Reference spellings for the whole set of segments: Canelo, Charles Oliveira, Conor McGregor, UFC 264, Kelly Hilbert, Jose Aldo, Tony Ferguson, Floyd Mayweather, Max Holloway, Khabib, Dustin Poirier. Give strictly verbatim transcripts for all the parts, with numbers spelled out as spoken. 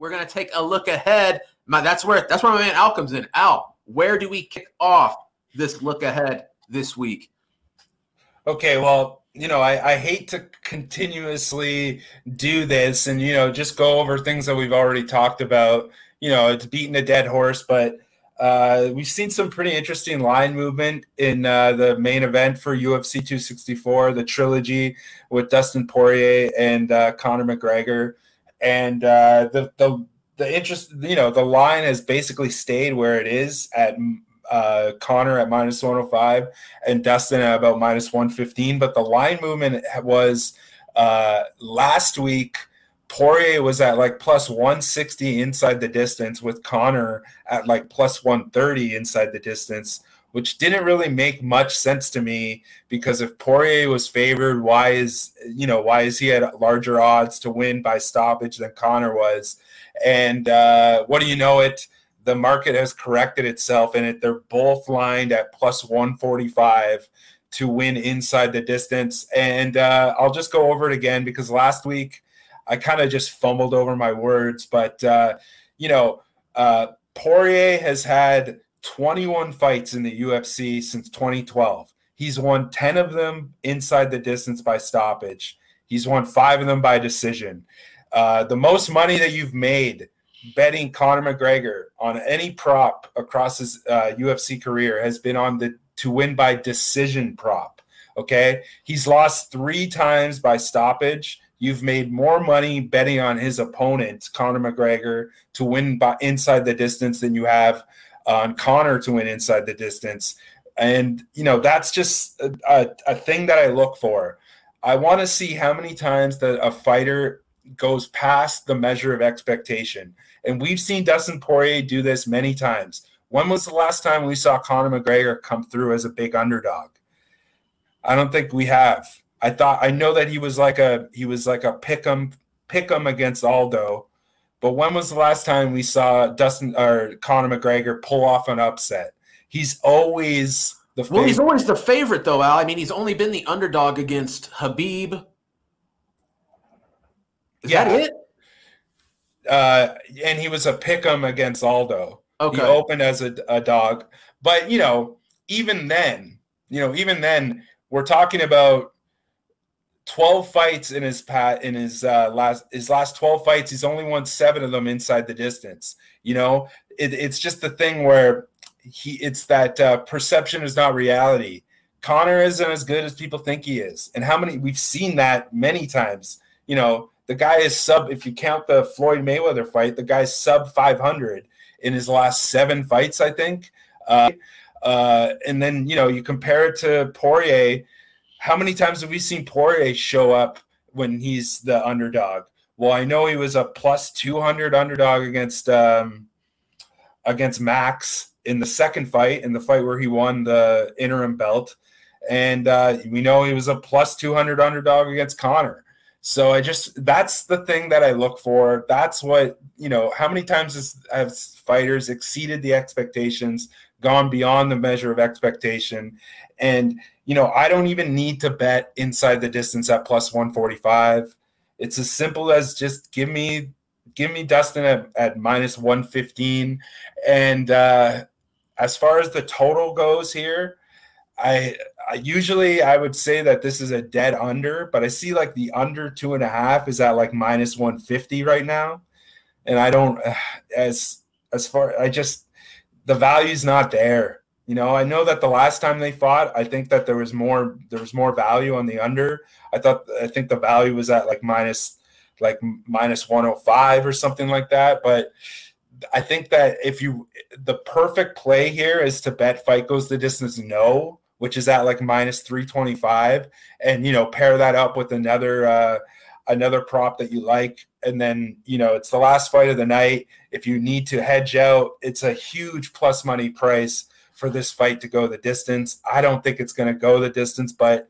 We're going to take a look ahead. My, that's where that's where my man Al comes in. Al, where do we kick off this look ahead this week? Okay, well, you know, I, I hate to continuously do this and, you know, just go over things that we've already talked about. You know, it's beating a dead horse, but uh, we've seen some pretty interesting line movement in uh, the main event for U F C two sixty-four, the trilogy with Dustin Poirier and uh, Conor McGregor. And uh, the the the interest, you know, the line has basically stayed where it is at uh, Conor at minus one oh five and Dustin at about minus one fifteen. But the line movement was uh, last week. Poirier was at like plus one sixty inside the distance with Conor at like plus one thirty inside the distance, which didn't really make much sense to me because if Poirier was favored, why is, you know, why is he at larger odds to win by stoppage than Conor was? And uh, what do you know it? The market has corrected itself and it, they're both lined at plus one forty-five to win inside the distance. And uh, I'll just go over it again because last week, I kind of just fumbled over my words, but, uh, you know, uh, Poirier has had twenty-one fights in the U F C since twenty twelve. He's won ten of them inside the distance by stoppage. He's won five of them by decision. Uh, the most money that you've made betting Conor McGregor on any prop across his uh, U F C career has been on the to win by decision prop, okay? He's lost three times by stoppage. You've made more money betting on his opponent, Conor McGregor, to win by inside the distance than you have on Conor to win inside the distance. And, you know, that's just a, a, a thing that I look for. I want to see how many times that a fighter goes past the measure of expectation. And we've seen Dustin Poirier do this many times. When was the last time we saw Conor McGregor come through as a big underdog? I don't think we have. I thought I know that he was like a he was like a pick 'em pick 'em against Aldo, but when was the last time we saw Dustin or Conor McGregor pull off an upset? He's always the favorite. Well, he's always the favorite though, Al. I mean, he's only been the underdog against Khabib. Is yeah. that it? Uh, and he was a pick 'em against Aldo. Okay, he opened as a, a dog, but you know, even then, you know, even then, we're talking about twelve fights in his pat in his uh, last his last twelve fights. He's only won seven of them inside the distance. You know, it, it's just the thing where he it's that uh, perception is not reality. Conor isn't as good as people think he is, and how many we've seen that many times. You know, the guy is sub. If you count the Floyd Mayweather fight, the guy's sub five hundred in his last seven fights, I think. Uh, uh, and then you know you compare it to Poirier. How many times have we seen Poirier show up when he's the underdog? Well, I know he was a plus two hundred underdog against um, against Max in the second fight, in the fight where he won the interim belt. And uh, we know he was a plus two hundred underdog against Conor. So I just – that's the thing that I look for. That's what – you know, how many times have fighters exceeded the expectations, gone beyond the measure of expectation, and – you know, I don't even need to bet inside the distance at plus one forty-five. It's as simple as just give me give me Dustin at, at minus one fifteen. And uh, as far as the total goes here, I, I usually I would say that this is a dead under, but I see like the under two and a half is at like minus one fifty right now. And I don't as as far I just the value's not there. You know, I know that the last time they fought, I think that there was more there was more value on the under. I thought I think the value was at like minus like minus one oh five or something like that. But I think that if you the perfect play here is to bet fight goes the distance no, which is at like minus three twenty-five, and you know pair that up with another uh, another prop that you like. And then, you know, it's the last fight of the night. If you need to hedge out, it's a huge plus money price for this fight to go the distance. I don't think it's going to go the distance, but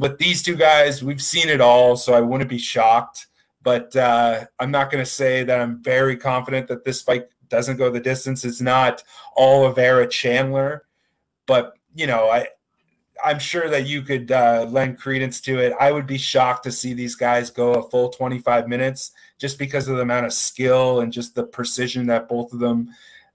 with these two guys, we've seen it all, so I wouldn't be shocked. But uh, I'm not going to say that I'm very confident that this fight doesn't go the distance. It's not Oliveira Chandler, but, you know, I I'm sure that you could uh, lend credence to it. I would be shocked to see these guys go a full twenty-five minutes just because of the amount of skill and just the precision that both of them,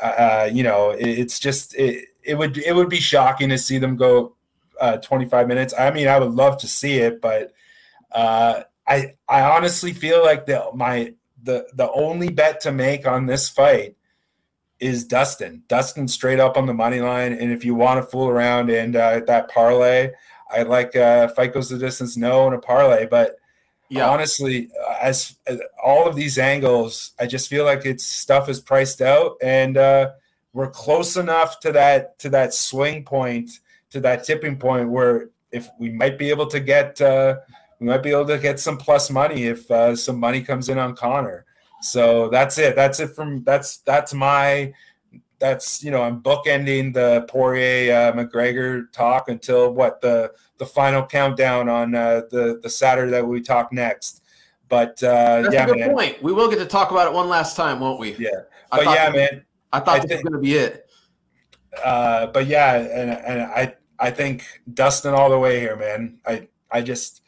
uh, you know, it, it's just, it, it would, it would be shocking to see them go uh, twenty-five minutes. I mean, I would love to see it, but uh, I, I honestly feel like the, my, the, the only bet to make on this fight is Dustin. Dustin straight up on the money line. And if you want to fool around and uh, that parlay, I'd like uh, fight goes the distance, no, and a parlay. But yeah, honestly, as, as all of these angles, I just feel like it's stuff is priced out, and uh, we're close enough to that to that swing point, to that tipping point where if we might be able to get uh, we might be able to get some plus money if uh, some money comes in on Conor. So that's it. That's it from that's that's my that's you know I'm bookending the Poirier uh, McGregor talk until what the the final countdown on uh, the the Saturday that we talk next. But uh, that's yeah, a good man. Point. We will get to talk about it one last time, won't we? Yeah. I but yeah, that, man. I thought I this think, was going to be it. Uh, but yeah, and and I I think Dustin all the way here, man. I I just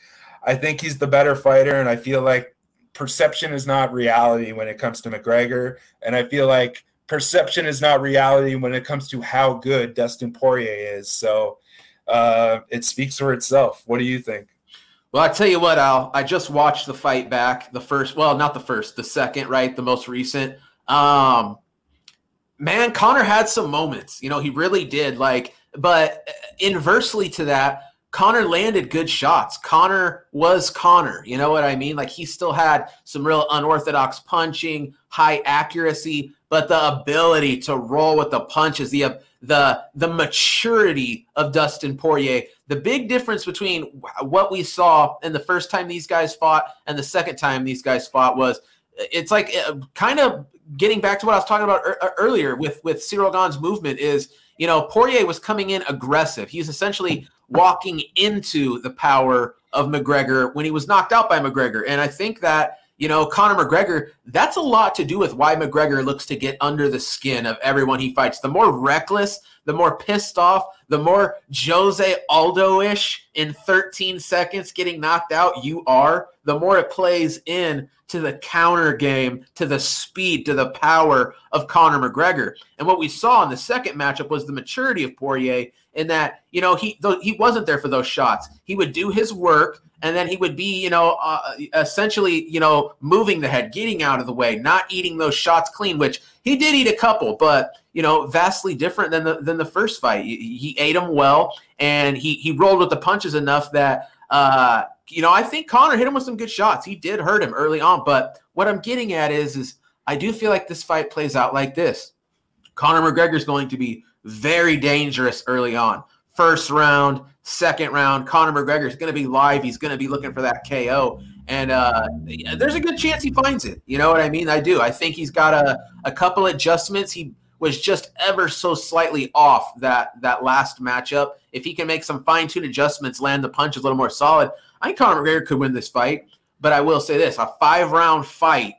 I think he's the better fighter, and I feel like perception is not reality when it comes to McGregor. And I feel like perception is not reality when it comes to how good Dustin Poirier is. So uh, it speaks for itself. What do you think? Well, I tell you what, Al, I just watched the fight back. The first, well, not the first, the second, right? The most recent. Um, man, Conor had some moments, you know, he really did. Like, but inversely to that, Conor landed good shots. Conor was Conor. You know what I mean? Like, he still had some real unorthodox punching, high accuracy, but the ability to roll with the punches, the the the maturity of Dustin Poirier. The big difference between what we saw in the first time these guys fought and the second time these guys fought was, it's like kind of getting back to what I was talking about earlier with, with Cyril Gaon's movement is, you know, Poirier was coming in aggressive. He's essentially walking into the power of McGregor when he was knocked out by McGregor. And I think that, you know, Conor McGregor, that's a lot to do with why McGregor looks to get under the skin of everyone he fights. The more reckless, the more pissed off, the more Jose Aldo-ish in thirteen seconds getting knocked out you are, the more it plays in to the counter game, to the speed, to the power of Conor McGregor. And what we saw in the second matchup was the maturity of Poirier in that, you know, he he wasn't there for those shots. He would do his work, and then he would be, you know, uh, essentially, you know, moving the head, getting out of the way, not eating those shots clean, which he did eat a couple, but, you know, vastly different than the than the first fight. He, he ate them well, and he he rolled with the punches enough that, uh, you know, I think Conor hit him with some good shots. He did hurt him early on, but what I'm getting at is, is I do feel like this fight plays out like this. Conor McGregor is going to be very dangerous early on. First round, second round, Conor McGregor is going to be live. He's going to be looking for that K O. And uh, there's a good chance he finds it. You know what I mean? I do. I think he's got a, a couple adjustments. He was just ever so slightly off that, that last matchup. If he can make some fine-tuned adjustments, land the punch a little more solid, I think Conor McGregor could win this fight. But I will say this, a five-round fight,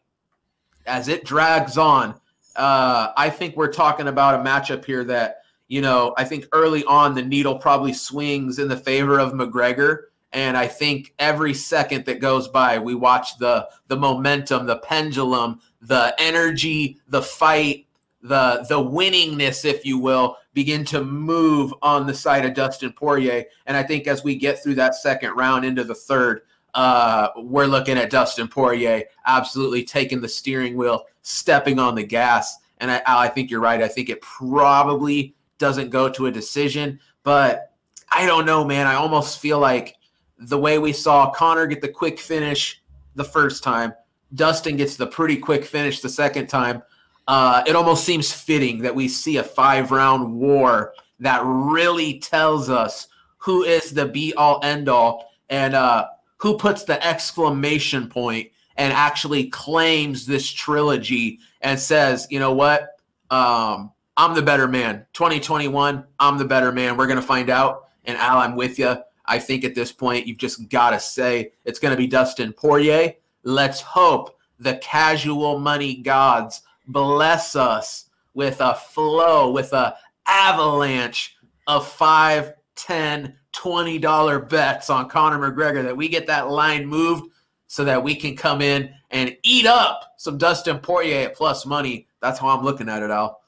as it drags on, uh, I think we're talking about a matchup here that, you know, I think early on the needle probably swings in the favor of McGregor. And I think every second that goes by, we watch the the momentum, the pendulum, the energy, the fight, the the winningness, if you will, begin to move on the side of Dustin Poirier. And I think as we get through that second round into the third, uh, we're looking at Dustin Poirier absolutely taking the steering wheel, stepping on the gas. And I, I think you're right. I think it probably doesn't go to a decision. But I don't know, man. I almost feel like the way we saw Conor get the quick finish the first time, Dustin gets the pretty quick finish the second time. Uh, it almost seems fitting that we see a five-round war that really tells us who is the be-all, end-all, and uh, who puts the exclamation point and actually claims this trilogy and says, you know what, um, I'm the better man. twenty twenty-one, I'm the better man. We're going to find out, and Al, I'm with you. I think at this point, you've just got to say it's going to be Dustin Poirier. Let's hope the casual money gods bless us with a flow, with an avalanche of five, ten, twenty dollar bets on Conor McGregor that we get that line moved so that we can come in and eat up some Dustin Poirier at plus money. That's how I'm looking at it, Al.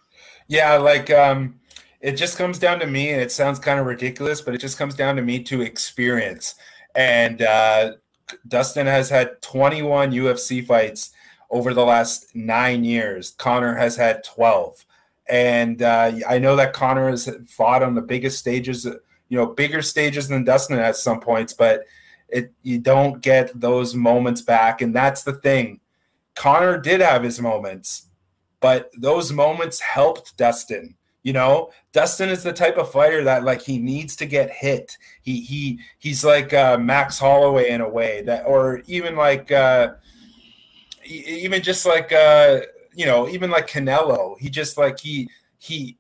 Yeah, like um, it just comes down to me, and it sounds kind of ridiculous, but it just comes down to me to experience. And uh, Dustin has had twenty-one U F C fights over the last nine years. Conor has had twelve. And uh, I know that Conor has fought on the biggest stages, you know, bigger stages than Dustin at some points, but it you don't get those moments back. And that's the thing. Conor did have his moments, but those moments helped Dustin. You know, Dustin is the type of fighter that, like, he needs to get hit. He he he's like uh, Max Holloway in a way, that, or even like uh, even just like uh, you know, even like Canelo. He just like he he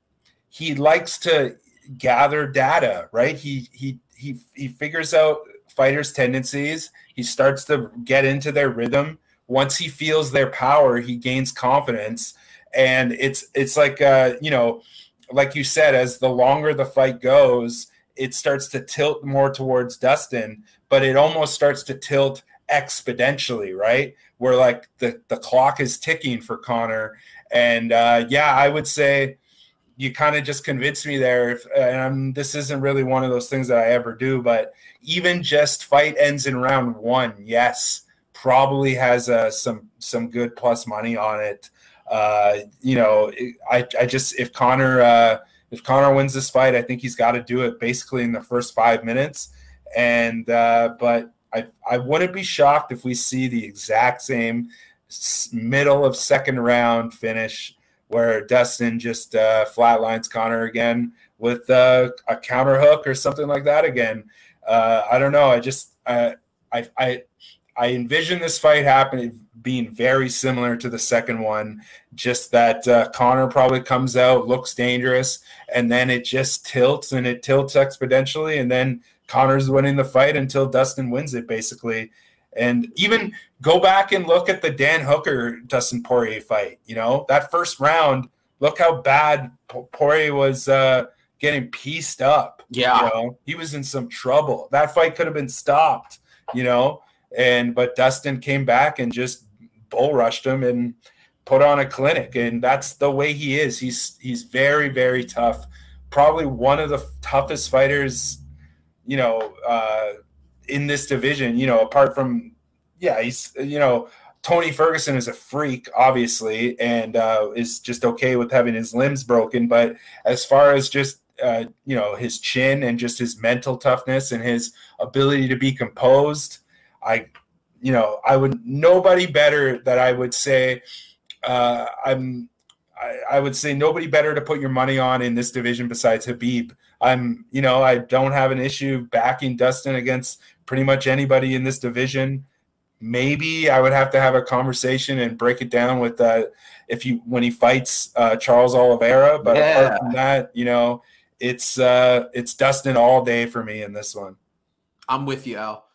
he likes to gather data, right? He he he he figures out fighters' tendencies. He starts to get into their rhythm. Once he feels their power, he gains confidence, and it's it's like uh, you know. Like you said, as the longer the fight goes, it starts to tilt more towards Dustin, but it almost starts to tilt exponentially, right? Where like the, the clock is ticking for Conor. And uh, yeah, I would say you kind of just convinced me there. If, and I'm, this isn't really one of those things that I ever do, but even just fight ends in round one, yes, probably has uh, some some good plus money on it. Uh, you know, I, I just, if Conor, uh, if Conor wins this fight, I think he's got to do it basically in the first five minutes. And, uh, but I, I wouldn't be shocked if we see the exact same middle of second round finish where Dustin just, uh, flatlines Conor again with, uh, a counter hook or something like that again. Uh, I don't know. I just, uh, I, I, I envision this fight happening being very similar to the second one, just that uh, Conor probably comes out, looks dangerous, and then it just tilts and it tilts exponentially, and then Conor's winning the fight until Dustin wins it, basically. And even go back and look at the Dan Hooker-Dustin Poirier fight, you know? That first round, look how bad Poirier was uh, getting pieced up. Yeah. You know? He was in some trouble. That fight could have been stopped, you know? And but Dustin came back and just bull rushed him and put on a clinic, and that's the way he is. He's he's very very tough, probably one of the toughest fighters, you know, uh, in this division. You know, apart from yeah, he's you know Tony Ferguson is a freak, obviously, and uh, is just okay with having his limbs broken. But as far as just uh, you know his chin and just his mental toughness and his ability to be composed. I, you know, I would nobody better that I would say uh, I'm. I, I would say nobody better to put your money on in this division besides Khabib. I'm, you know, I don't have an issue backing Dustin against pretty much anybody in this division. Maybe I would have to have a conversation and break it down with uh, if you when he fights uh, Charles Oliveira. But yeah. Apart from that, you know, it's uh, it's Dustin all day for me in this one. I'm with you, Al.